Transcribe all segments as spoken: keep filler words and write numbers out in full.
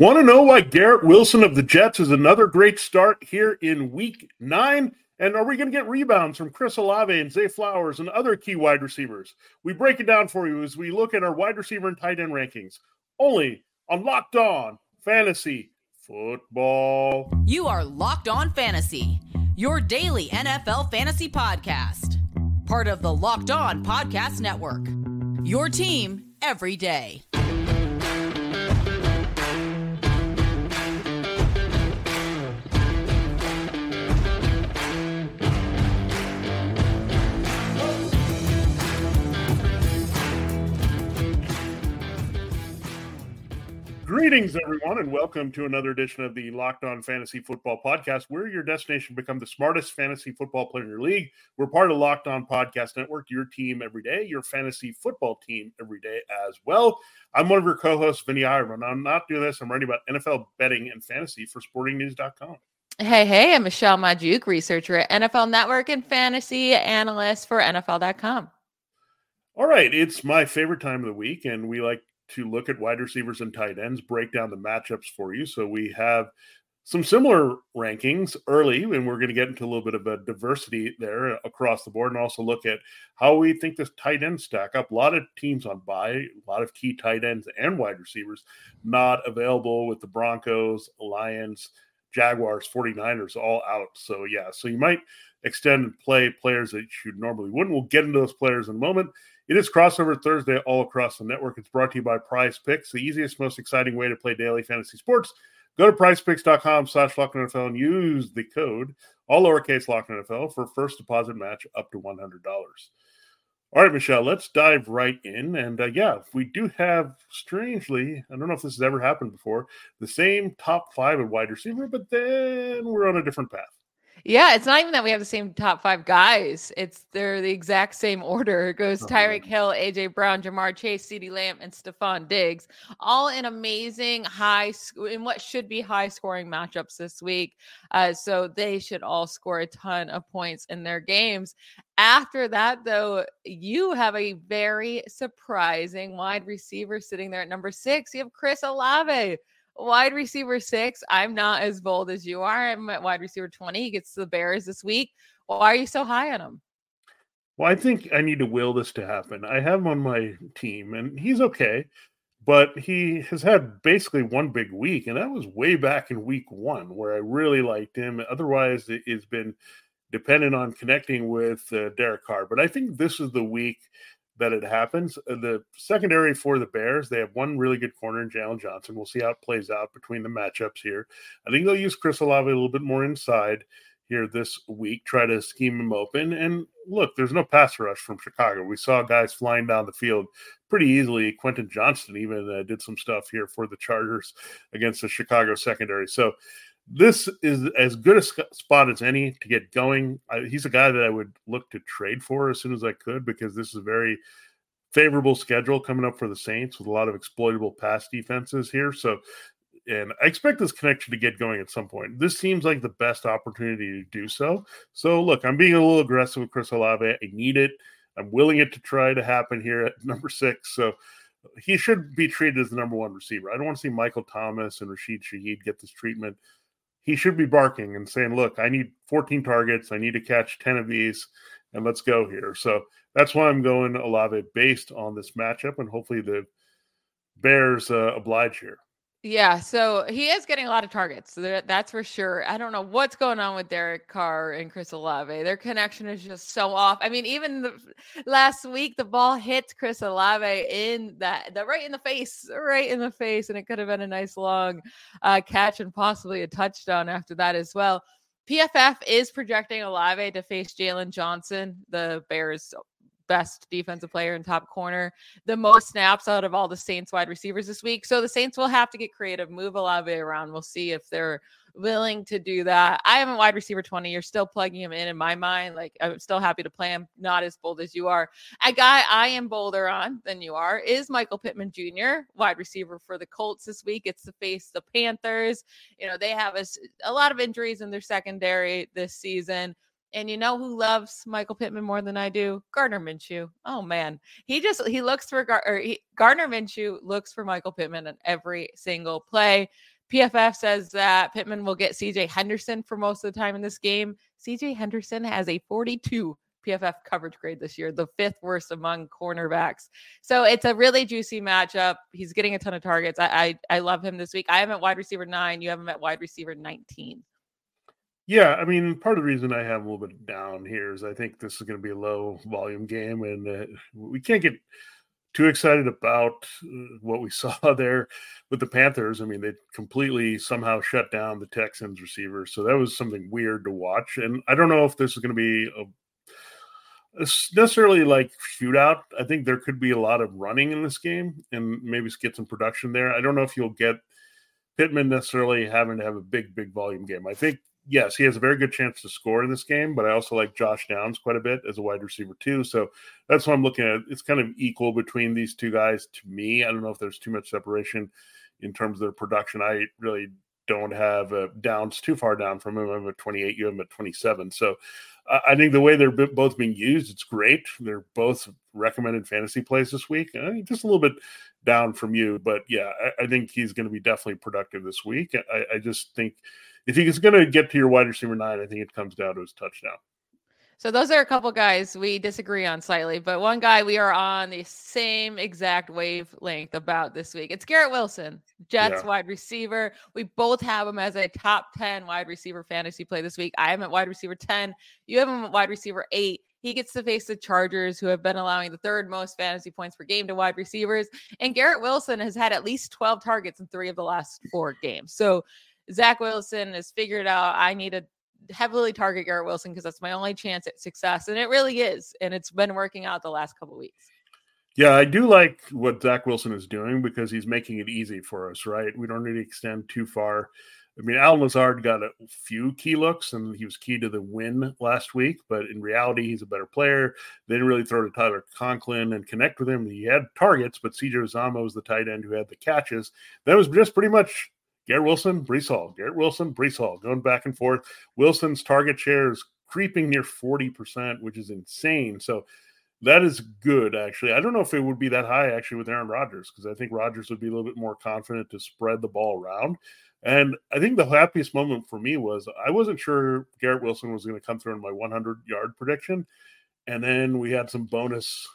Want to know why Garrett Wilson of the Jets is another great start here in week nine? And are we going to get rebounds from Chris Olave and Zay Flowers and other key wide receivers? We break it down for you as we look at our wide receiver and tight end rankings only on Locked On Fantasy Football. You are Locked On Fantasy, your daily N F L fantasy podcast, part of the Locked On Podcast Network, your team every day. Greetings, everyone, and welcome to another edition of the Locked On Fantasy Football Podcast. We're your destination to become the smartest fantasy football player in your league. We're part of Locked On Podcast Network, your team every day, your fantasy football team every day as well. I'm one of your co-hosts, Vinny Iron. I'm not doing this. I'm writing about N F L betting and fantasy for Sporting News dot com. Hey, hey, I'm Michelle Majuk, researcher at N F L Network and fantasy analyst for N F L dot com. All right, it's my favorite time of the week, and we like to look at wide receivers and tight ends, break down the matchups for you. So we have some similar rankings early, and we're going to get into a little bit of a diversity there across the board, and also look at how we think this tight end stack up. A lot of teams on bye, a lot of key tight ends and wide receivers not available with the Broncos, Lions, Jaguars, 49ers all out. So yeah, so you might extend and play players that you normally wouldn't. We'll get into those players in a moment. It is Crossover Thursday all across the network. It's brought to you by Prize Picks, the easiest, most exciting way to play daily fantasy sports. Go to prize picks dot com slash locked N F L and use the code, all lowercase locked N F L, for first deposit match up to one hundred dollars. All right, Michelle, let's dive right in. And uh, yeah, we do have, strangely, I don't know if this has ever happened before, the same top five at wide receiver, but then we're on a different path. Yeah, it's not even that we have the same top five guys. It's they're the exact same order. It goes Tyreek Hill, A J Brown, Ja'Marr Chase, CeeDee Lamb, and Stephon Diggs, all in amazing high in what should be high scoring matchups this week. Uh, so they should all score a ton of points in their games. After that, though, you have a very surprising wide receiver sitting there at number six. You have Chris Olave. Wide receiver six. I'm not as bold as you are. I'm at wide receiver twenty. He gets to the Bears this week. Why are you so high on him? Well, I think I need to will this to happen. I have him on my team, and he's okay, but he has had basically one big week, and that was way back in week one where I really liked him. Otherwise, it's been dependent on connecting with uh, Derek Carr. But I think this is the week that it happens. The secondary for the Bears, they have one really good corner in Jaylon Johnson. We'll see how it plays out between the matchups here. I think they'll use Chris Olave a little bit more inside here this week, try to scheme him open. And look, there's no pass rush from Chicago. We saw guys flying down the field pretty easily. Quentin Johnston even uh, did some stuff here for the Chargers against the Chicago secondary. So this is as good a spot as any to get going. I, he's a guy that I would look to trade for as soon as I could, because this is a very favorable schedule coming up for the Saints with a lot of exploitable pass defenses here. So, and I expect this connection to get going at some point. This seems like the best opportunity to do so. So look, I'm being a little aggressive with Chris Olave. I need it. I'm willing it to try to happen here at number six. So he should be treated as the number one receiver. I don't want to see Michael Thomas and Rashid Shaheed get this treatment. He should be barking and saying, look, I need fourteen targets. I need to catch ten of these, and let's go here. So that's why I'm going Olave based on this matchup, and hopefully the Bears uh, oblige here. Yeah, so he is getting a lot of targets. So that's for sure. I don't know what's going on with Derek Carr and Chris Olave. Their connection is just so off. I mean, even the, last week, the ball hit Chris Olave in that, the right in the face, right in the face, and it could have been a nice long uh, catch and possibly a touchdown after that as well. P F F is projecting Olave to face Jaylon Johnson, the Bears' best defensive player and top corner, the most snaps out of all the Saints wide receivers this week. So the Saints will have to get creative, move Olave around. We'll see if they're willing to do that. I am a wide receiver twenty. You're still plugging him in, in my mind. Like, I'm still happy to play him. Not as bold as you are. A guy I am bolder on than you are is Michael Pittman Junior, wide receiver for the Colts this week. It's to face the Panthers. You know, they have a, a lot of injuries in their secondary this season. And you know who loves Michael Pittman more than I do? Gardner Minshew. Oh, man. He just, he looks for, Gar- or he, Gardner Minshew looks for Michael Pittman in every single play. P F F says that Pittman will get C J. Henderson for most of the time in this game. C J. Henderson has a forty-two P F F coverage grade this year, the fifth worst among cornerbacks. So it's a really juicy matchup. He's getting a ton of targets. I I, I love him this week. I am at wide receiver nine. You have him at wide receiver nineteen. Yeah, I mean, part of the reason I have a little bit down here is I think this is going to be a low volume game, and uh, we can't get too excited about what we saw there with the Panthers. I mean, they completely somehow shut down the Texans receiver. So that was something weird to watch. And I don't know if this is going to be a, a necessarily like shootout. I think there could be a lot of running in this game and maybe get some production there. I don't know if you'll get Pittman necessarily having to have a big, big volume game. I think, yes, he has a very good chance to score in this game, but I also like Josh Downs quite a bit as a wide receiver too. So that's what I'm looking at. It's kind of equal between these two guys to me. I don't know if there's too much separation in terms of their production. I really don't have uh, Downs too far down from him. I'm at twenty-eight, you have him at twenty-seven. So uh, I think the way they're both being used, it's great. They're both recommended fantasy plays this week. Uh, just a little bit down from you, but yeah, I, I think he's going to be definitely productive this week. I, I just think if he's going to get to your wide receiver nine, I think it comes down to his touchdown. So those are a couple guys we disagree on slightly, but one guy we are on the same exact wavelength about this week. It's Garrett Wilson, Jets yeah. wide receiver. We both have him as a top ten wide receiver fantasy play this week. I am at wide receiver ten. You have him at wide receiver eight. He gets to face the Chargers, who have been allowing the third most fantasy points per game to wide receivers. And Garrett Wilson has had at least twelve targets in three of the last four games. So Zach Wilson has figured out I need to heavily target Garrett Wilson because that's my only chance at success. And it really is. And it's been working out the last couple of weeks. Yeah, I do like what Zach Wilson is doing because he's making it easy for us, right? We don't need to extend too far. I mean, Allen Lazard got a few key looks, and he was key to the win last week. But in reality, he's a better player. They didn't really throw to Tyler Conklin and connect with him. He had targets, but C J Uzomah was the tight end who had the catches. That was just pretty much Garrett Wilson, Breece Hall. Garrett Wilson, Breece Hall. Going back and forth. Wilson's target share is creeping near forty percent, which is insane. So that is good, actually. I don't know if it would be that high, actually, with Aaron Rodgers, because I think Rodgers would be a little bit more confident to spread the ball around. And I think the happiest moment for me was I wasn't sure Garrett Wilson was going to come through in my hundred-yard prediction. And then we had some bonus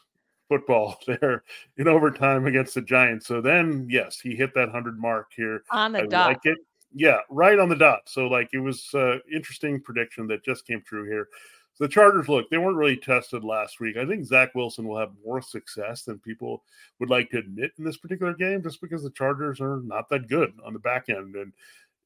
football there in overtime against the Giants. So then, yes, he hit that hundred mark here on the I dot. Like it. Yeah, right on the dot. So like it was an interesting prediction that just came true here. So the Chargers, look, they weren't really tested last week. I think Zach Wilson will have more success than people would like to admit in this particular game, just because the Chargers are not that good on the back end. And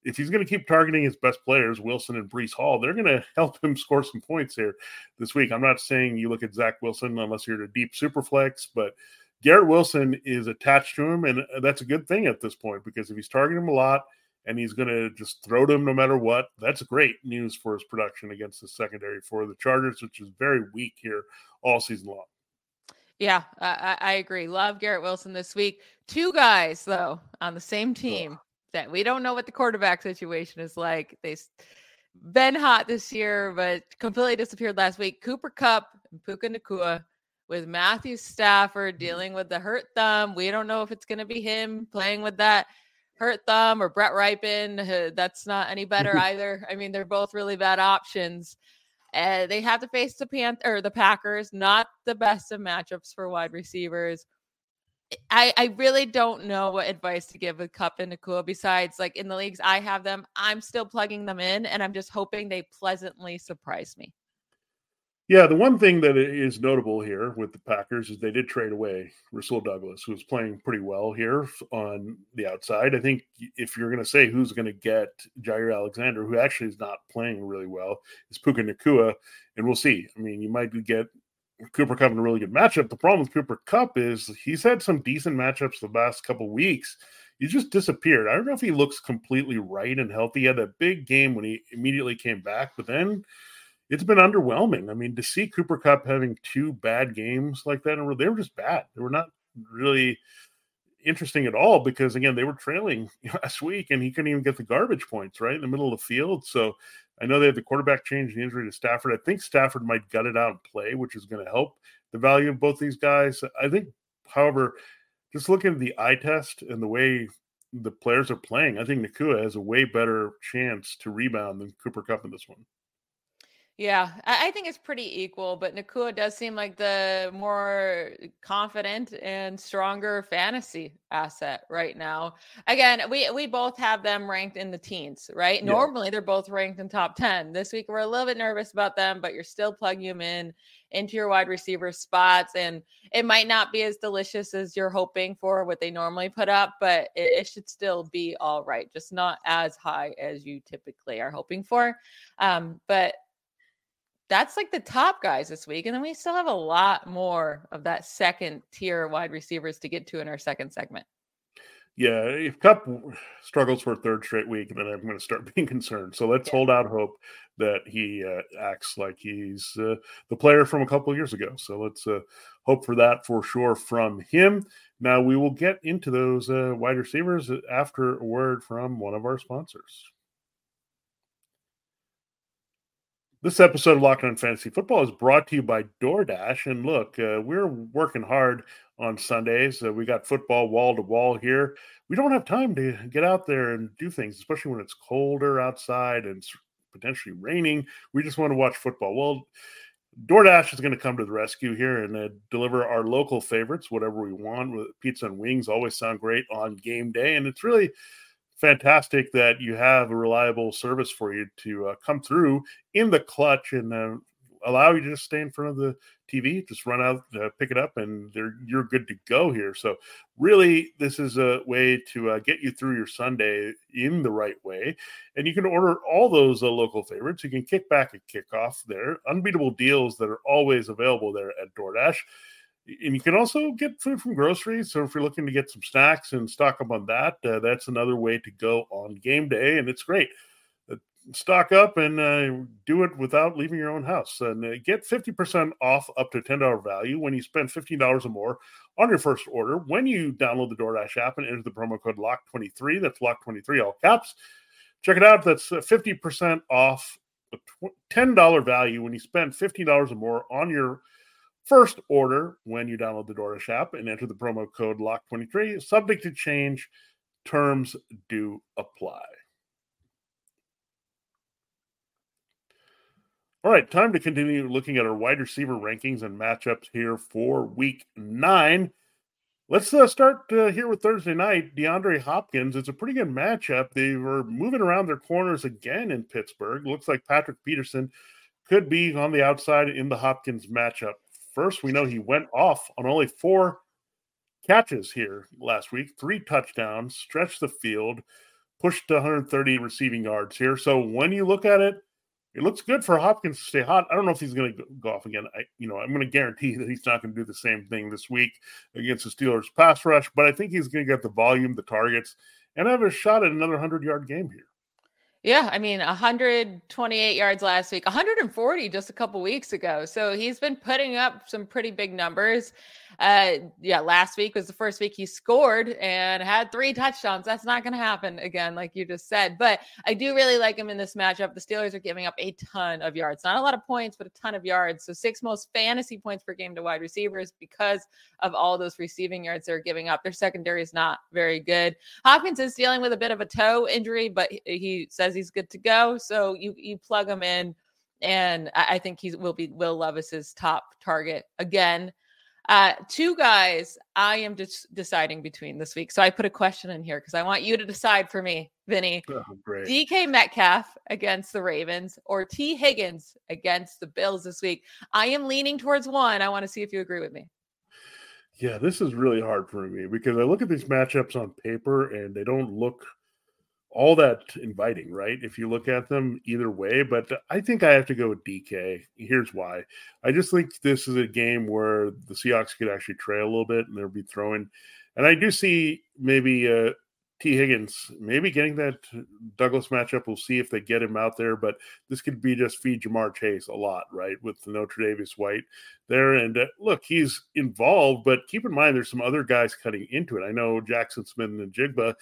if he's going to keep targeting his best players, Wilson and Breece Hall, they're going to help him score some points here this week. I'm not saying you look at Zach Wilson unless you're at a deep super flex, but Garrett Wilson is attached to him, and that's a good thing at this point because if he's targeting him a lot and he's going to just throw to him no matter what, that's great news for his production against the secondary for the Chargers, which is very weak here all season long. Yeah, I, I agree. Love Garrett Wilson this week. Two guys, though, on the same team. Ugh. That we don't know what the quarterback situation is like. They've been hot this year, but completely disappeared last week. Cooper Kupp and Puka Nacua with Matthew Stafford dealing with the hurt thumb. We don't know if it's going to be him playing with that hurt thumb or Brett Rypien. That's not any better either. I mean, they're both really bad options. Uh, they have to face the Panth- or the Packers, not the best of matchups for wide receivers. I, I really don't know what advice to give with Kupp and Nacua besides like in the leagues I have them. I'm still plugging them in, and I'm just hoping they pleasantly surprise me. Yeah, the one thing that is notable here with the Packers is they did trade away Rasul Douglas, who was playing pretty well here on the outside. I think if you're going to say who's going to get Jair Alexander, who actually is not playing really well, is Puka Nacua, and we'll see. I mean, you might get Cooper Kupp in a really good matchup. The problem with Cooper Kupp is he's had some decent matchups the last couple weeks. He just disappeared. I don't know if he looks completely right and healthy. He had that big game when he immediately came back, but then it's been underwhelming. I mean, to see Cooper Kupp having two bad games like that, they were just bad. They were not really interesting at all because, again, they were trailing last week and he couldn't even get the garbage points, right, in the middle of the field. So I know they had the quarterback change and the injury to Stafford. I think Stafford might gut it out and play, which is going to help the value of both these guys. I think, however, just looking at the eye test and the way the players are playing, I think Nacua has a way better chance to rebound than Cooper Kupp in this one. Yeah, I think it's pretty equal, but Nacua does seem like the more confident and stronger fantasy asset right now. Again, we, we both have them ranked in the teens, right? Yeah. Normally, they're both ranked in top ten. This week, we're a little bit nervous about them, but you're still plugging them in into your wide receiver spots, and it might not be as delicious as you're hoping for what they normally put up, but it, it should still be all right, just not as high as you typically are hoping for. Um, but that's like the top guys this week. And then we still have a lot more of that second tier wide receivers to get to in our second segment. Yeah. If Kupp struggles for a third straight week, then I'm going to start being concerned. So let's yeah. hold out hope that he uh, acts like he's uh, the player from a couple of years ago. So let's uh, hope for that for sure from him. Now we will get into those uh, wide receivers after a word from one of our sponsors. This episode of Locked On Fantasy Football is brought to you by DoorDash. And look, uh, we're working hard on Sundays. Uh, we got football wall to wall here. We don't have time to get out there and do things, especially when it's colder outside and potentially raining. We just want to watch football. Well, DoorDash is going to come to the rescue here and uh, deliver our local favorites, whatever we want. Pizza and wings always sound great on game day. And it's really fantastic that you have a reliable service for you to uh, come through in the clutch and uh, allow you to just stay in front of the T V, just run out, uh, pick it up, and you're good to go here. So really, this is a way to uh, get you through your Sunday in the right way. And you can order all those uh, local favorites. You can kick back at kickoff there. Unbeatable deals that are always available there at DoorDash. And you can also get food from groceries. So if you're looking to get some snacks and stock up on that, uh, that's another way to go on game day. And it's great. Uh, stock up and uh, do it without leaving your own house. And uh, get fifty percent off up to ten dollars value when you spend fifteen dollars or more on your first order. When you download the DoorDash app and enter the promo code lock twenty-three, that's lock twenty-three, all caps. Check it out. That's fifty percent off ten dollars value when you spend fifteen dollars or more on your first order when you download the DoorDash app and enter the promo code lock twenty-three. Subject to change, terms do apply. All right, time to continue looking at our wide receiver rankings and matchups here for week nine. Let's uh, start uh, here with Thursday night. DeAndre Hopkins, it's a pretty good matchup. They were moving around their corners again in Pittsburgh. Looks like Patrick Peterson could be on the outside in the Hopkins matchup. First, we know he went off on only four catches here last week, three touchdowns, stretched the field, pushed to one hundred thirty receiving yards here. So when you look at it, it looks good for Hopkins to stay hot. I don't know if he's going to go off again. I, you know, I'm going to guarantee that he's not going to do the same thing this week against the Steelers pass rush, but I think he's going to get the volume, the targets, and have a shot at another hundred-yard game here. Yeah, I mean, one hundred twenty-eight yards last week, one hundred forty just a couple weeks ago. So he's been putting up some pretty big numbers. Uh, yeah, last week was the first week he scored and had three touchdowns. That's not going to happen again, like you just said. But I do really like him in this matchup. The Steelers are giving up a ton of yards. Not a lot of points, but a ton of yards. So six most fantasy points per game to wide receivers because of all those receiving yards they're giving up. Their secondary is not very good. Hopkins is dealing with a bit of a toe injury, but he says he's good to go. So you, you plug him in, and I think he will be Will Levis's top target again. Uh, two guys I am just deciding between this week. So I put a question in here because I want you to decide for me, Vinny. Oh, great. D K Metcalf against the Ravens or T Higgins against the Bills this week. I am leaning towards one. I want to see if you agree with me. Yeah, this is really hard for me because I look at these matchups on paper and they don't look all that inviting, right? If you look at them either way, but I think I have to go with D K. Here's why. I just think this is a game where the Seahawks could actually trail a little bit and they'll be throwing. And I do see maybe uh, T Higgins, maybe getting that Douglas matchup. We'll see if they get him out there, but this could be just feed Ja'Marr Chase a lot, right? With the Notre Davis White there. And uh, look, he's involved, but keep in mind, there's some other guys cutting into it. I know Jackson Smith and Jigba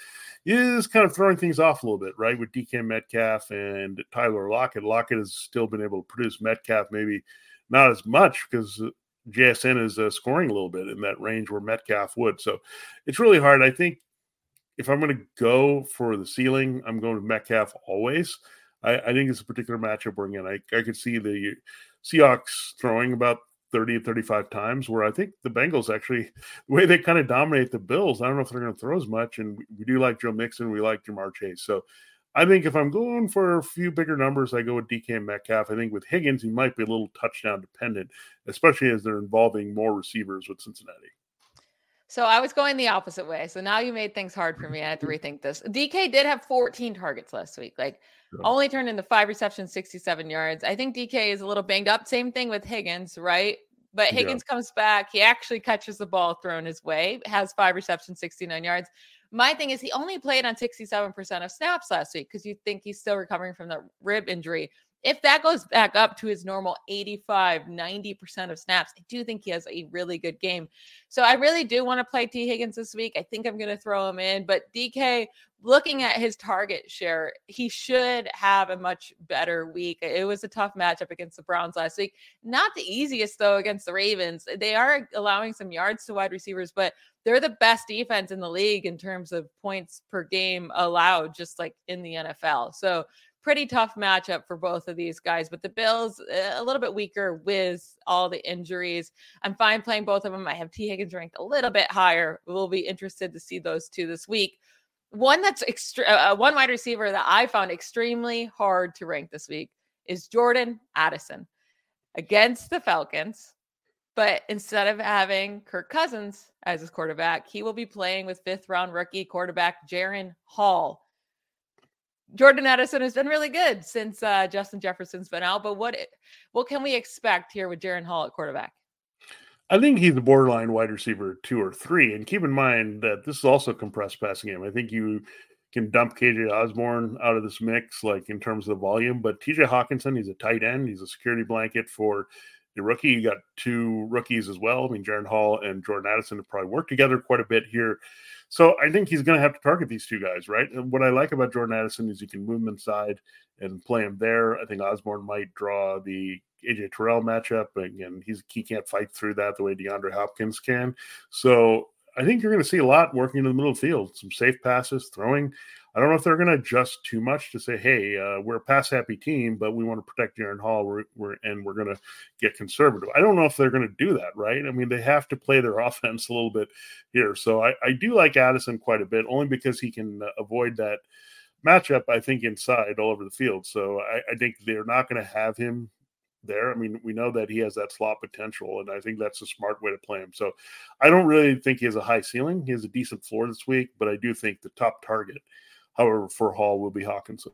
is kind of throwing things off a little bit, right? With D K Metcalf and Tyler Lockett. Lockett has still been able to produce. Metcalf, maybe not as much because J S N is uh, scoring a little bit in that range where Metcalf would. So it's really hard. I think, if I'm going to go for the ceiling, I'm going with Metcalf always. I, I think it's a particular matchup we're in. I, I could see the Seahawks throwing about thirty to thirty-five times, where I think the Bengals actually, the way they kind of dominate the Bills, I don't know if they're going to throw as much. And we, we do like Joe Mixon. We like Ja'Marr Chase. So I think if I'm going for a few bigger numbers, I go with D K Metcalf. I think with Higgins, he might be a little touchdown dependent, especially as they're involving more receivers with Cincinnati. So I was going the opposite way. So now you made things hard for me. I had to rethink this. D K did have fourteen targets last week. Like yeah. Only turned into five receptions, sixty-seven yards. I think D K is a little banged up. Same thing with Higgins, right? But Higgins yeah. comes back. He actually catches the ball thrown his way. Has five receptions, sixty-nine yards. My thing is he only played on sixty-seven percent of snaps last week because you think he's still recovering from that rib injury. If that goes back up to his normal eighty-five, ninety percent of snaps, I do think he has a really good game. So I really do want to play T. Higgins this week. I think I'm going to throw him in. But D K, looking at his target share, he should have a much better week. It was a tough matchup against the Browns last week. Not the easiest, though, against the Ravens. They are allowing some yards to wide receivers, but they're the best defense in the league in terms of points per game allowed, just like in the N F L. So pretty tough matchup for both of these guys, but the Bills a little bit weaker with all the injuries. I'm fine playing both of them. I have T. Higgins ranked a little bit higher. We'll be interested to see those two this week. One that's extre- uh, one wide receiver that I found extremely hard to rank this week is Jordan Addison against the Falcons. But instead of having Kirk Cousins as his quarterback, he will be playing with fifth round rookie quarterback Jaren Hall. Jordan Addison has been really good since uh, Justin Jefferson's been out, but what what can we expect here with Jaren Hall at quarterback? I think he's a borderline wide receiver two or three, and keep in mind that this is also a compressed passing game. I think you can dump K J Osborne out of this mix, like in terms of the volume, but T J Hawkinson, he's a tight end. He's a security blanket for the rookie. You got two rookies as well. I mean, Jaren Hall and Jordan Addison have probably worked together quite a bit here. So I think he's going to have to target these two guys, right? And what I like about Jordan Addison is you can move him inside and play him there. I think Osborne might draw the A J Terrell matchup. Again, he's, he can't fight through that the way DeAndre Hopkins can. So I think you're going to see a lot working in the middle of the field, some safe passes, throwing. I don't know if they're going to adjust too much to say, hey, uh, we're a pass-happy team, but we want to protect Jaren Hall we're, we're, and we're going to get conservative. I don't know if they're going to do that, right? I mean, they have to play their offense a little bit here. So I, I do like Addison quite a bit, only because he can avoid that matchup, I think, inside all over the field. So I, I think they're not going to have him there. I mean, we know that he has that slot potential, and I think that's a smart way to play him. So I don't really think he has a high ceiling. He has a decent floor this week, but I do think the top target, however, for Hall will be Hawkinson.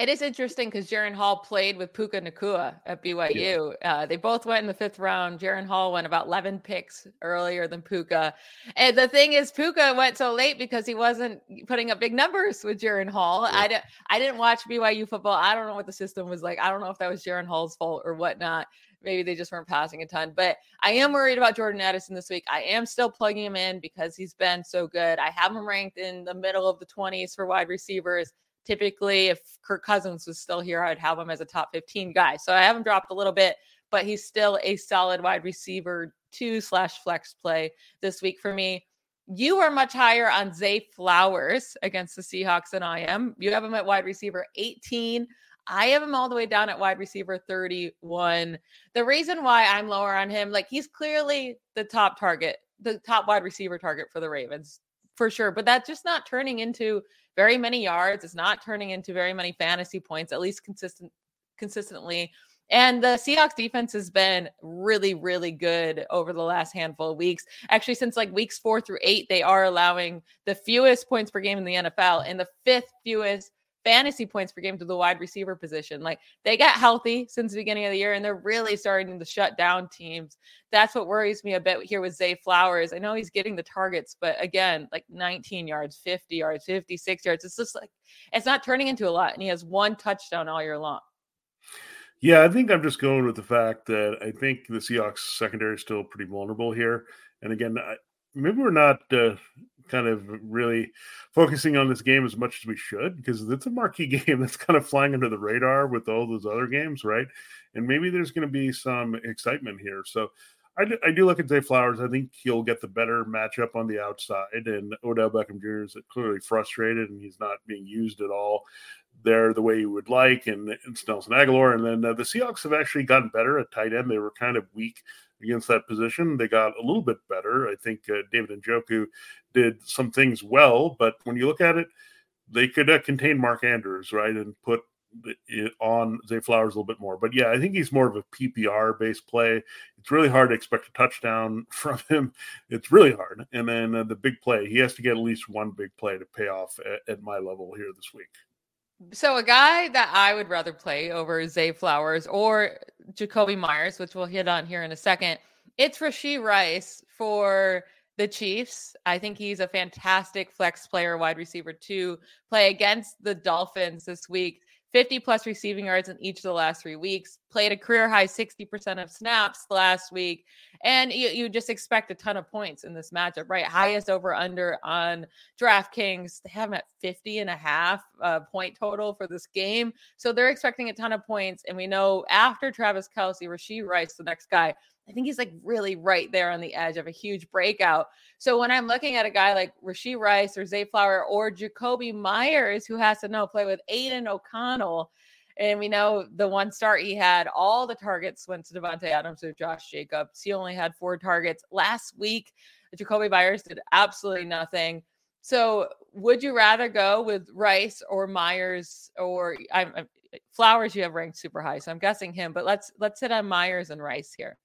It is interesting because Jaren Hall played with Puka Nacua at B Y U. Yeah. Uh, they both went in the fifth round. Jaren Hall went about eleven picks earlier than Puka. And the thing is, Puka went so late because he wasn't putting up big numbers with Jaren Hall. Yeah. I, di- I didn't watch B Y U football. I don't know what the system was like. I don't know if that was Jaren Hall's fault or whatnot. Maybe they just weren't passing a ton. But I am worried about Jordan Addison this week. I am still plugging him in because he's been so good. I have him ranked in the middle of the twenties for wide receivers. Typically, if Kirk Cousins was still here, I'd have him as a top fifteen guy. So I have him dropped a little bit, but he's still a solid wide receiver two slash flex play this week for me. You are much higher on Zay Flowers against the Seahawks than I am. You have him at wide receiver eighteen. I have him all the way down at wide receiver thirty-one. The reason why I'm lower on him, like he's clearly the top target, the top wide receiver target for the Ravens for sure. But that's just not turning into very many yards. It's not turning into very many fantasy points, at least consistent consistently. And the Seahawks defense has been really, really good over the last handful of weeks. Actually, since like weeks four through eight, they are allowing the fewest points per game in the N F L and the fifth fewest fantasy points per game to the wide receiver position. Like, they got healthy since the beginning of the year, and they're really starting to shut down teams. That's what worries me a bit here with Zay Flowers. I know he's getting the targets, but again, like nineteen yards, fifty yards, fifty-six yards. It's just like, it's not turning into a lot, and he has one touchdown all year long. Yeah, I think I'm just going with the fact that I think the Seahawks secondary is still pretty vulnerable here. And again, I, maybe we're not uh, kind of really focusing on this game as much as we should, because it's a marquee game that's kind of flying under the radar with all those other games, right? And maybe there's going to be some excitement here. So I do, I do look at Zay Flowers. I think he'll get the better matchup on the outside, and Odell Beckham Junior is clearly frustrated, and he's not being used at all there the way you would like, and, and Nelson Aguilar. And then uh, the Seahawks have actually gotten better at tight end. They were kind of weak against that position. They got a little bit better. I think uh, David Njoku did some things well, but when you look at it, they could uh, contain Mark Andrews, right, and put it on Zay Flowers a little bit more. But yeah, I think he's more of a P P R based play. It's really hard to expect a touchdown from him. It's really hard. And then uh, the big play, he has to get at least one big play to pay off at, at my level here this week. So a guy that I would rather play over Zay Flowers or Jacoby Myers, which we'll hit on here in a second, it's Rashee Rice for the Chiefs. I think he's a fantastic flex player, wide receiver to play against the Dolphins this week. fifty plus receiving yards in each of the last three weeks, played a career high sixty percent of snaps last week. And you, you just expect a ton of points in this matchup, right? Highest over under on DraftKings. They have him at fifty and a half uh, point total for this game. So they're expecting a ton of points. And we know after Travis Kelce, Rashee Rice, the next guy, I think he's like really right there on the edge of a huge breakout. So when I'm looking at a guy like Rashee Rice or Zay Flower or Jacoby Myers, who has to now play with Aiden O'Connell, and we know the one start he had, all the targets went to Devontae Adams or Josh Jacobs. He only had four targets last week. Jacoby Myers did absolutely nothing. So would you rather go with Rice or Myers or I'm, I'm, Flowers? You have ranked super high, so I'm guessing him. But let's let's hit on Myers and Rice here.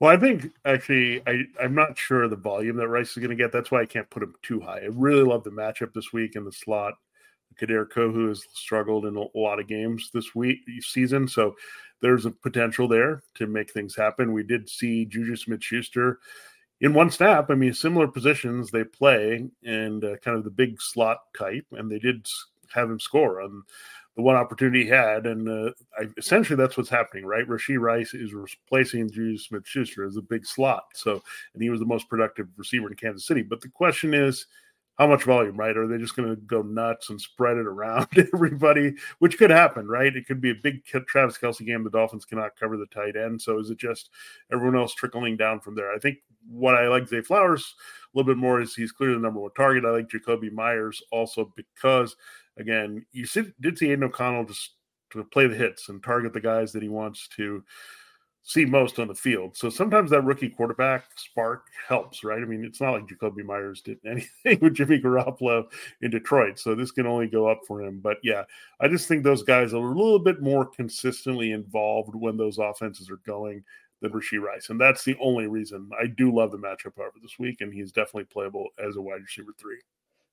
Well, I think actually I, I'm not sure the volume that Rice is going to get. That's why I can't put him too high. I really love the matchup this week in the slot. Kader Kohou has struggled in a lot of games this week season, so there's a potential there to make things happen. We did see Juju Smith-Schuster in one snap. I mean, similar positions they play and uh, kind of the big slot type, and they did have him score on the one opportunity he had, and uh, I, essentially that's what's happening, right? Rashee Rice is replacing Juju Smith-Schuster as a big slot, so and he was the most productive receiver in Kansas City. But the question is, how much volume, right? Are they just going to go nuts and spread it around everybody, which could happen, right? It could be a big Travis Kelce game. The Dolphins cannot cover the tight end, so is it just everyone else trickling down from there? I think what I like Zay Flowers a little bit more is he's clearly the number one target. I like Jacoby Myers also because, again, you did see Aiden O'Connell just to play the hits and target the guys that he wants to see most on the field. So sometimes that rookie quarterback spark helps, right? I mean, it's not like Jacoby Myers did anything with Jimmy Garoppolo in Detroit, so this can only go up for him. But yeah, I just think those guys are a little bit more consistently involved when those offenses are going than Rashee Rice, and that's the only reason. I do love the matchup, however, this week, and he's definitely playable as a wide receiver three.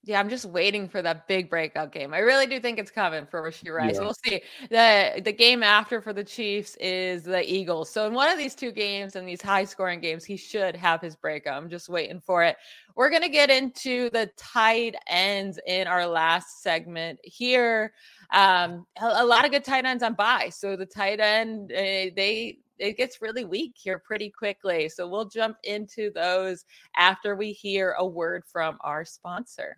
Yeah, I'm just waiting for that big breakout game. I really do think it's coming for Rashee Rice. Yeah. We'll see. The The game after for the Chiefs is the Eagles. So in one of these two games and these high-scoring games, he should have his breakout. I'm just waiting for it. We're going to get into the tight ends in our last segment here. Um, a, a lot of good tight ends on bye. So the tight end, uh, they – it gets really weak here pretty quickly. So we'll jump into those after we hear a word from our sponsor.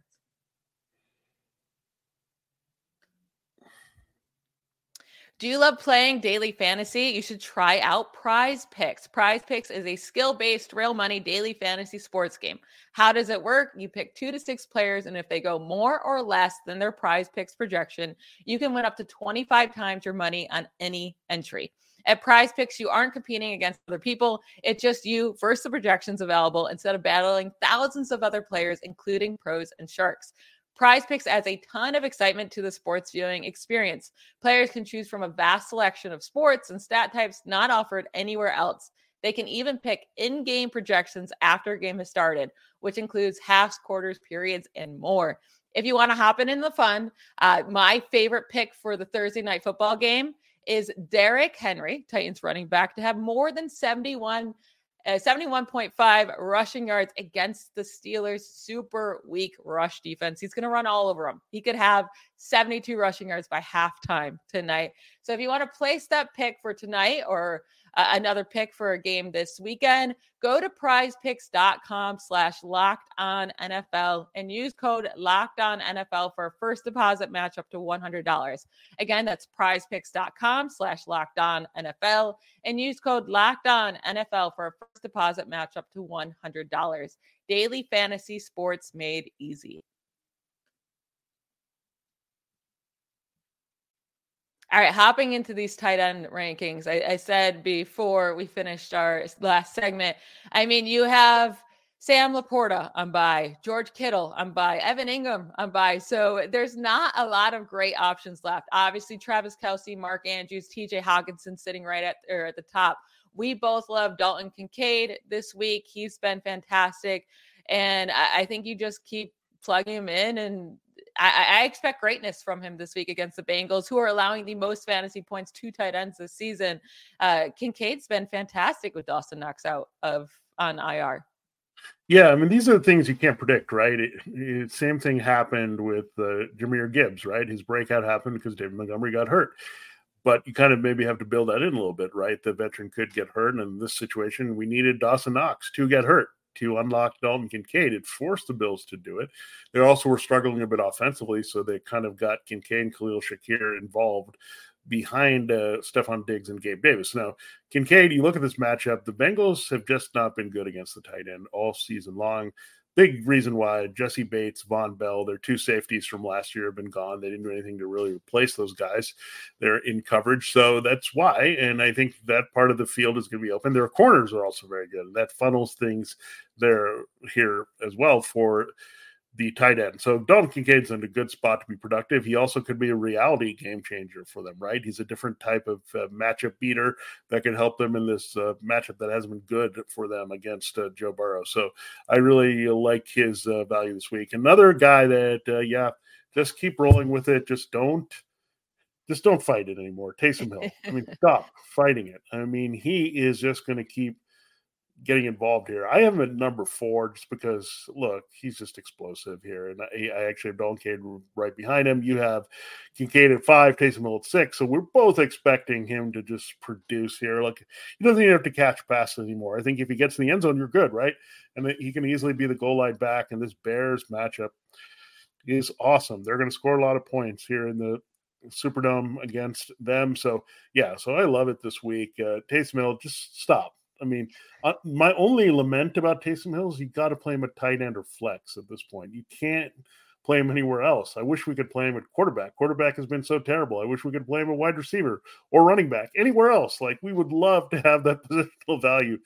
Do you love playing daily fantasy? You should try out Prize Picks. Prize Picks is a skill-based, real money daily fantasy sports game. How does it work? You pick two to six players, and if they go more or less than their Prize Picks projection, you can win up to twenty-five times your money on any entry. At Prize Picks, you aren't competing against other people. It's just you versus the projections available instead of battling thousands of other players, including pros and sharks. Prize Picks adds a ton of excitement to the sports viewing experience. Players can choose from a vast selection of sports and stat types not offered anywhere else. They can even pick in-game projections after a game has started, which includes halves, quarters, periods, and more. if you want to hop in in the fun, uh, my favorite pick for the Thursday night football game is Derrick Henry, Titans running back, to have more than seventy-one, seventy-one point five rushing yards against the Steelers' super weak rush defense. He's going to run all over them. He could have seventy-two rushing yards by halftime tonight. So if you want to place that pick for tonight or uh, another pick for a game this weekend, go to prizepicks.com slash locked on NFL and use code locked on N F L for a first deposit match up to one hundred dollars. Again, that's prizepicks.com slash locked on NFL and use code locked on N F L for a first deposit match up to one hundred dollars. Daily fantasy sports made easy. All right, hopping into these tight end rankings, I, I said before we finished our last segment, I mean, you have Sam Laporta on bye, George Kittle on bye, Evan Ingram on bye. So there's not a lot of great options left. Obviously, Travis Kelce, Mark Andrews, T J Hockenson sitting right at, or at the top. We both love Dalton Kincaid this week. He's been fantastic. And I, I think you just keep plugging him in, and I, I expect greatness from him this week against the Bengals, who are allowing the most fantasy points to tight ends this season. Uh, Kincaid's been fantastic with Dawson Knox out of on I R. Yeah, I mean, these are the things you can't predict, right? It, it, same thing happened with uh, Jahmyr Gibbs, right? His breakout happened because David Montgomery got hurt. But you kind of maybe have to build that in a little bit, right? The veteran could get hurt, and in this situation, we needed Dawson Knox to get hurt to unlock Dalton Kincaid. It forced the Bills to do it. They also were struggling a bit offensively, so they kind of got Kincaid and Khalil Shakir involved behind uh, Stephon Diggs and Gabe Davis. Now, Kincaid, you look at this matchup, the Bengals have just not been good against the tight end all season long. Big reason why Jesse Bates, Von Bell, their two safeties from last year have been gone. They didn't do anything to really replace those guys. They're in coverage, so that's why. And I think that part of the field is going to be open. Their corners are also very good. That funnels things there here as well for the tight end. So Dalton Kincaid's in a good spot to be productive. He also could be a reality game changer for them, right? He's a different type of uh, matchup beater that could help them in this uh, matchup that hasn't been good for them against uh, Joe Burrow. So I really like his uh, value this week. Another guy that, uh, yeah, just keep rolling with it. Just don't, just don't fight it anymore. Taysom Hill. I mean, stop fighting it. I mean, he is just going to keep getting involved here. I have him at number four just because, look, he's just explosive here. And I, I actually have Dalton Kincaid right behind him. You have Kincaid at five, Taysom Hill at six. So we're both expecting him to just produce here. Like, he doesn't even have to catch passes anymore. I think if he gets in the end zone, you're good, right? And he can easily be the goal line back. And this Bears matchup is awesome. They're going to score a lot of points here in the Superdome against them. So, yeah, so I love it this week. Uh, Taysom Hill, just stop. I mean, uh, my only lament about Taysom Hill is you got to play him at tight end or flex at this point. You can't play him anywhere else. I wish we could play him at quarterback. Quarterback has been so terrible. I wish we could play him at wide receiver or running back, anywhere else. Like, we would love to have that positional value.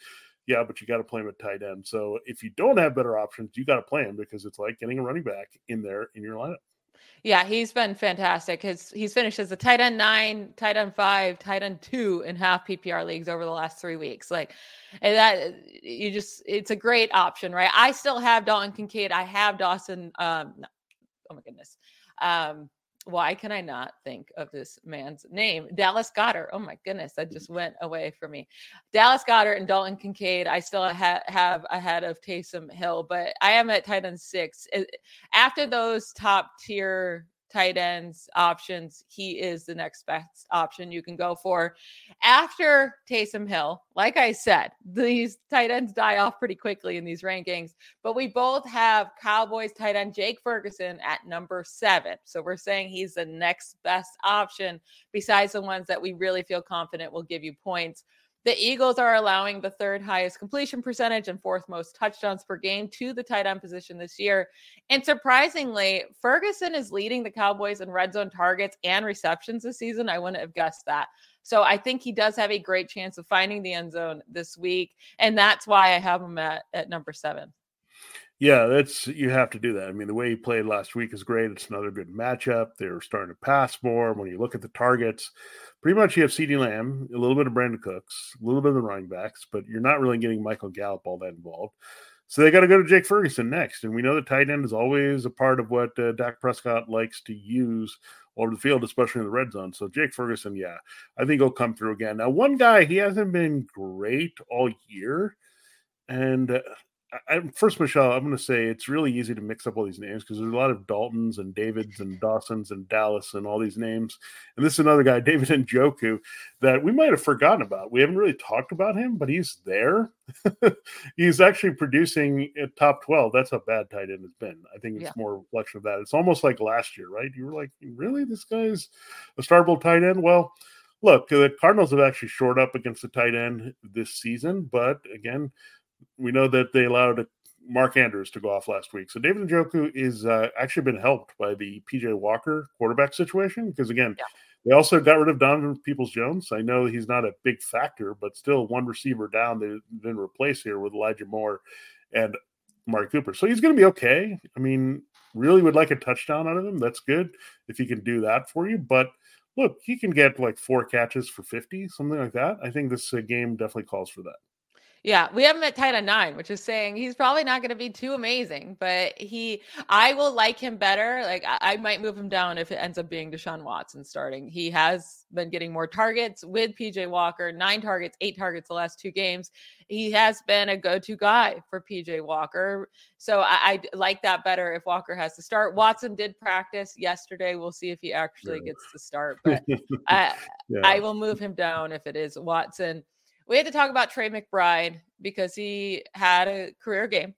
Yeah, but you got to play him at tight end. So if you don't have better options, you got to play him because it's like getting a running back in there in your lineup. Yeah, he's been fantastic. His, he's finished as a tight end nine, tight end five, tight end two in half P P R leagues over the last three weeks. Like, and that you just, it's a great option, right? I still have Dalton Kincaid. I have Dawson. Um, no, oh my goodness. Um, why can I not think of this man's name? Dallas Goedert. Oh my goodness. That just went away from me. Dallas Goedert and Dalton Kincaid, I still ha- have ahead of Taysom Hill, but I am at tight end six. After those top tier tight ends options, he is the next best option you can go for. After Taysom Hill, like I said, these tight ends die off pretty quickly in these rankings, but we both have Cowboys tight end Jake Ferguson at number seven. So we're saying he's the next best option besides the ones that we really feel confident will give you points. The Eagles are allowing the third highest completion percentage and fourth most touchdowns per game to the tight end position this year. And surprisingly, Ferguson is leading the Cowboys in red zone targets and receptions this season. I wouldn't have guessed that. So I think he does have a great chance of finding the end zone this week. And that's why I have him at, at number seven. Yeah, that's, you have to do that. I mean, the way he played last week is great. It's another good matchup. They're starting to pass more. When you look at the targets, pretty much you have CeeDee Lamb, a little bit of Brandon Cooks, a little bit of the running backs, but you're not really getting Michael Gallup all that involved. So they got to go to Jake Ferguson next. And we know the tight end is always a part of what uh, Dak Prescott likes to use over the field, especially in the red zone. So Jake Ferguson, yeah, I think he'll come through again. Now, one guy, he hasn't been great all year. And uh, I, first, Michelle, I'm going to say it's really easy to mix up all these names because there's a lot of Daltons and Davids and Dawsons and Dallas and all these names. And this is another guy, David Njoku, that we might have forgotten about. We haven't really talked about him, but he's there. He's actually producing at top twelve. That's how bad tight end has been. I think it's yeah. more a reflection of that. It's almost like last year, right? You were like, really? This guy's a Star Bowl tight end? Well, look, the Cardinals have actually shored up against the tight end this season, but again, we know that they allowed Mark Andrews to go off last week. So David Njoku is uh, actually been helped by the P J Walker quarterback situation because, again, yeah. they also got rid of Donovan Peoples-Jones. I know he's not a big factor, but still one receiver down they didn't replace here with Elijah Moore and Amari Cooper. So he's going to be okay. I mean, really would like a touchdown out of him. That's good if he can do that for you. But, look, he can get like four catches for fifty, something like that. I think this uh, game definitely calls for that. Yeah, we have him at tight end nine, which is saying he's probably not going to be too amazing, but he, I will like him better. Like I, I might move him down if it ends up being Deshaun Watson starting. He has been getting more targets with P J Walker, nine targets, eight targets the last two games. He has been a go-to guy for P J Walker. So I, I like that better if Walker has to start. Watson did practice yesterday. We'll see if he actually yeah. gets to start, but I, yeah. I will move him down if it is Watson. We had to talk about Trey McBride because he had a career game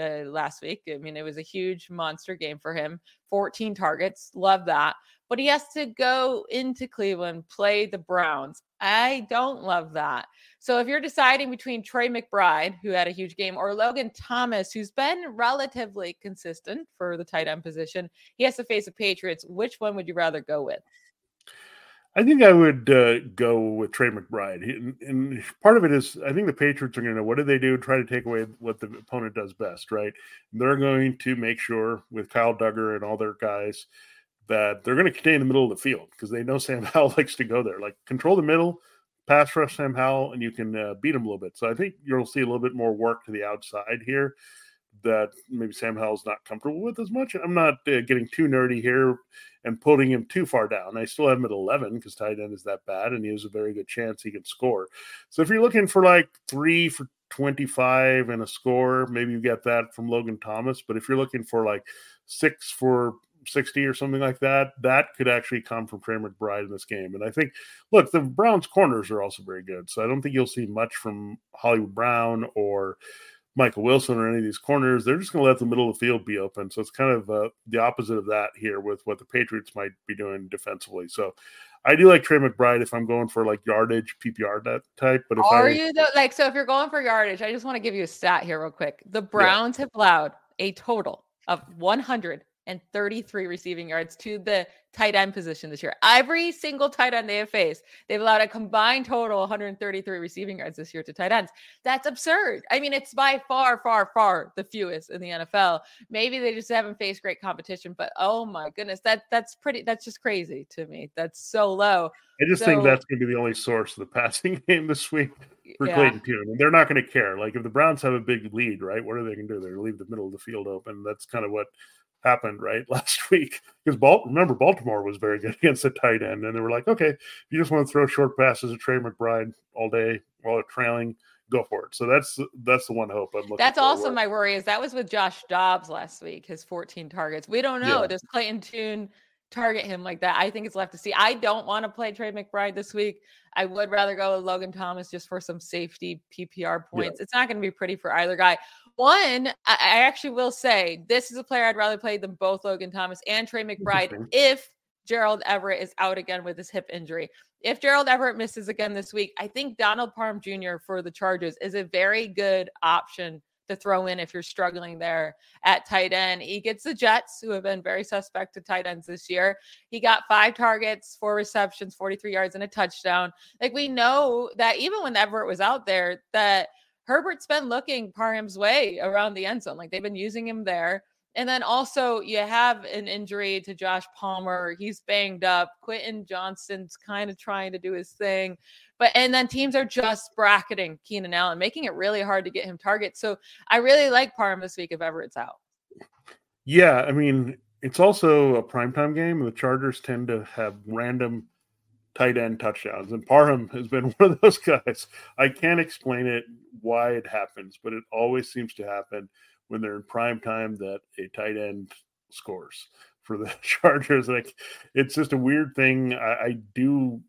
uh, last week. I mean, it was a huge monster game for him. fourteen targets. Love that. But he has to go into Cleveland, play the Browns. I don't love that. So if you're deciding between Trey McBride, who had a huge game, or Logan Thomas, who's been relatively consistent for the tight end position, he has to face the Patriots. Which one would you rather go with? I think I would uh, go with Trey McBride. And, and part of it is I think the Patriots are going to know what do they do, try to take away what the opponent does best, right? And they're going to make sure with Kyle Duggar and all their guys that they're going to contain the middle of the field because they know Sam Howell likes to go there. Like control the middle, pass rush Sam Howell, and you can uh, beat him a little bit. So I think you'll see a little bit more work to the outside here that maybe Sam Howell's not comfortable with as much. I'm not uh, getting too nerdy here and putting him too far down. I still have him at eleven because tight end is that bad, and he has a very good chance he can score. So if you're looking for like three for twenty-five and a score, maybe you get that from Logan Thomas. But if you're looking for like six for sixty or something like that, that could actually come from Trey McBride in this game. And I think, look, the Browns corners are also very good. So I don't think you'll see much from Hollywood Brown or Michael Wilson or any of these corners. They're just going to let the middle of the field be open. So it's kind of uh, the opposite of that here with what the Patriots might be doing defensively. So I do like Trey McBride if I'm going for like yardage, P P R that type. But if Are I, you though, like, so if you're going for yardage, I just want to give you a stat here real quick. The Browns yeah. have allowed a total of one hundred thirty-three receiving yards to the tight end position this year. Every single tight end they have faced, they've allowed a combined total one hundred thirty-three receiving yards this year to tight ends. That's absurd. I mean, it's by far, far, far the fewest in the N F L. Maybe they just haven't faced great competition, but oh my goodness, that that's pretty, that's just crazy to me. That's so low. I just so, think that's going to be the only source of the passing game this week for yeah. Clayton Tune. And they're not going to care. Like if the Browns have a big lead, right, what are they going to do? They're going to leave the middle of the field open. That's kind of what happened right last week because Balt remember Baltimore was very good against the tight end and they were like, okay, if you just want to throw short passes at Trey McBride all day while they're trailing, go for it. So that's that's the one hope I'm looking. That's for also my worry is that was with Josh Dobbs last week, his fourteen targets. We don't know. Yeah. Does Clayton Tune target him like that? I think it's left to see. I don't want to play Trey McBride this week. I would rather go with Logan Thomas just for some safety P P R points. Yeah. It's not going to be pretty for either guy. One, I actually will say this is a player I'd rather play than both Logan Thomas and Trey McBride if Gerald Everett is out again with his hip injury. If Gerald Everett misses again this week, I think Donald Parham Junior for the Chargers is a very good option to throw in if you're struggling there at tight end. He gets the Jets, who have been very suspect to tight ends this year. He got five targets, four receptions, forty-three yards, and a touchdown. Like we know that even when Everett was out there, that Herbert's been looking Parham's way around the end zone. Like they've been using him there. And then also you have an injury to Josh Palmer. He's banged up. Quentin Johnston's kind of trying to do his thing. But and then teams are just bracketing Keenan Allen, making it really hard to get him targets. So I really like Parham this week if Everett's out. Yeah, I mean, it's also a primetime game. The Chargers tend to have random tight end touchdowns, and Parham has been one of those guys. I can't explain it, why it happens, but it always seems to happen when they're in prime time that a tight end scores for the Chargers. Like, it's just a weird thing. I, I do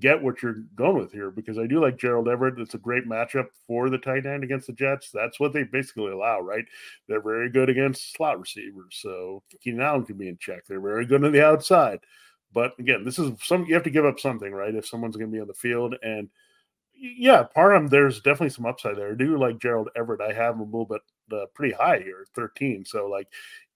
get what you're going with here, because I do like Gerald Everett. It's a great matchup for the tight end against the Jets. That's what they basically allow, right? They're very good against slot receivers, so Keenan Allen can be in check. They're very good on the outside. But again, this is some, you have to give up something, right? If someone's going to be on the field. And yeah, Parham, there's definitely some upside there. I do like Gerald Everett. I have him a little bit uh, pretty high here, thirteen. So like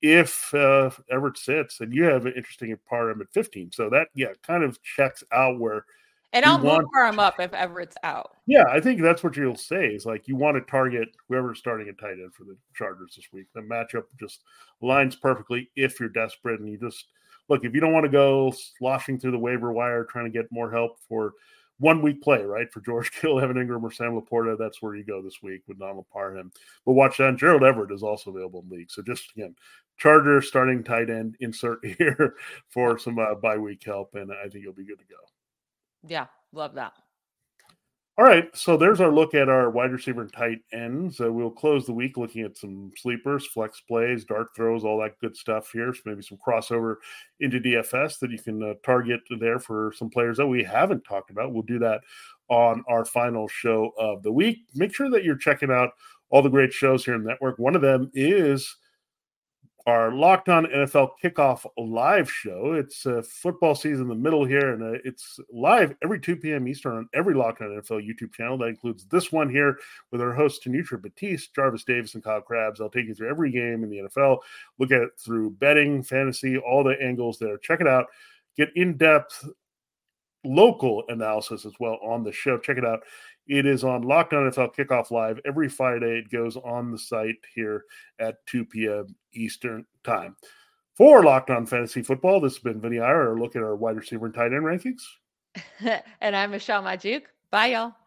if uh, Everett sits, and you have an interesting Parham at fifteen. So that, yeah, kind of checks out where. And I'll move Parham up if Everett's out. Yeah, I think that's what you'll say is like you want to target whoever's starting at tight end for the Chargers this week. The matchup just aligns perfectly if you're desperate and you just. Look, if you don't want to go sloshing through the waiver wire trying to get more help for one-week play, right, for George Kittle, Evan Ingram, or Sam Laporta, that's where you go this week with Donald Parham. But watch that. Gerald Everett is also available in the league. So just, again, Charger starting tight end insert here for some uh, bye-week help, and I think you'll be good to go. Yeah, love that. All right, so there's our look at our wide receiver and tight ends. Uh, we'll close the week looking at some sleepers, flex plays, dart throws, all that good stuff here. So maybe some crossover into D F S that you can uh, target there for some players that we haven't talked about. We'll do that on our final show of the week. Make sure that you're checking out all the great shows here in the network. One of them is our Locked On N F L Kickoff Live Show. It's uh, football season in the middle here, and uh, it's live every two p.m. Eastern on every Locked On N F L YouTube channel. That includes this one here with our hosts Tanutra Batiste, Jarvis Davis, and Kyle Krabs. I'll take you through every game in the N F L, look at it through betting, fantasy, all the angles there. Check it out. Get in-depth local analysis as well on the show. Check it out. It is on Locked On N F L Kickoff Live every Friday. It goes on the site here at two p.m. Eastern time. For Locked On Fantasy Football, this has been Vinny Iyer. Look at our wide receiver and tight end rankings. And I'm Michelle Majuk. Bye, y'all.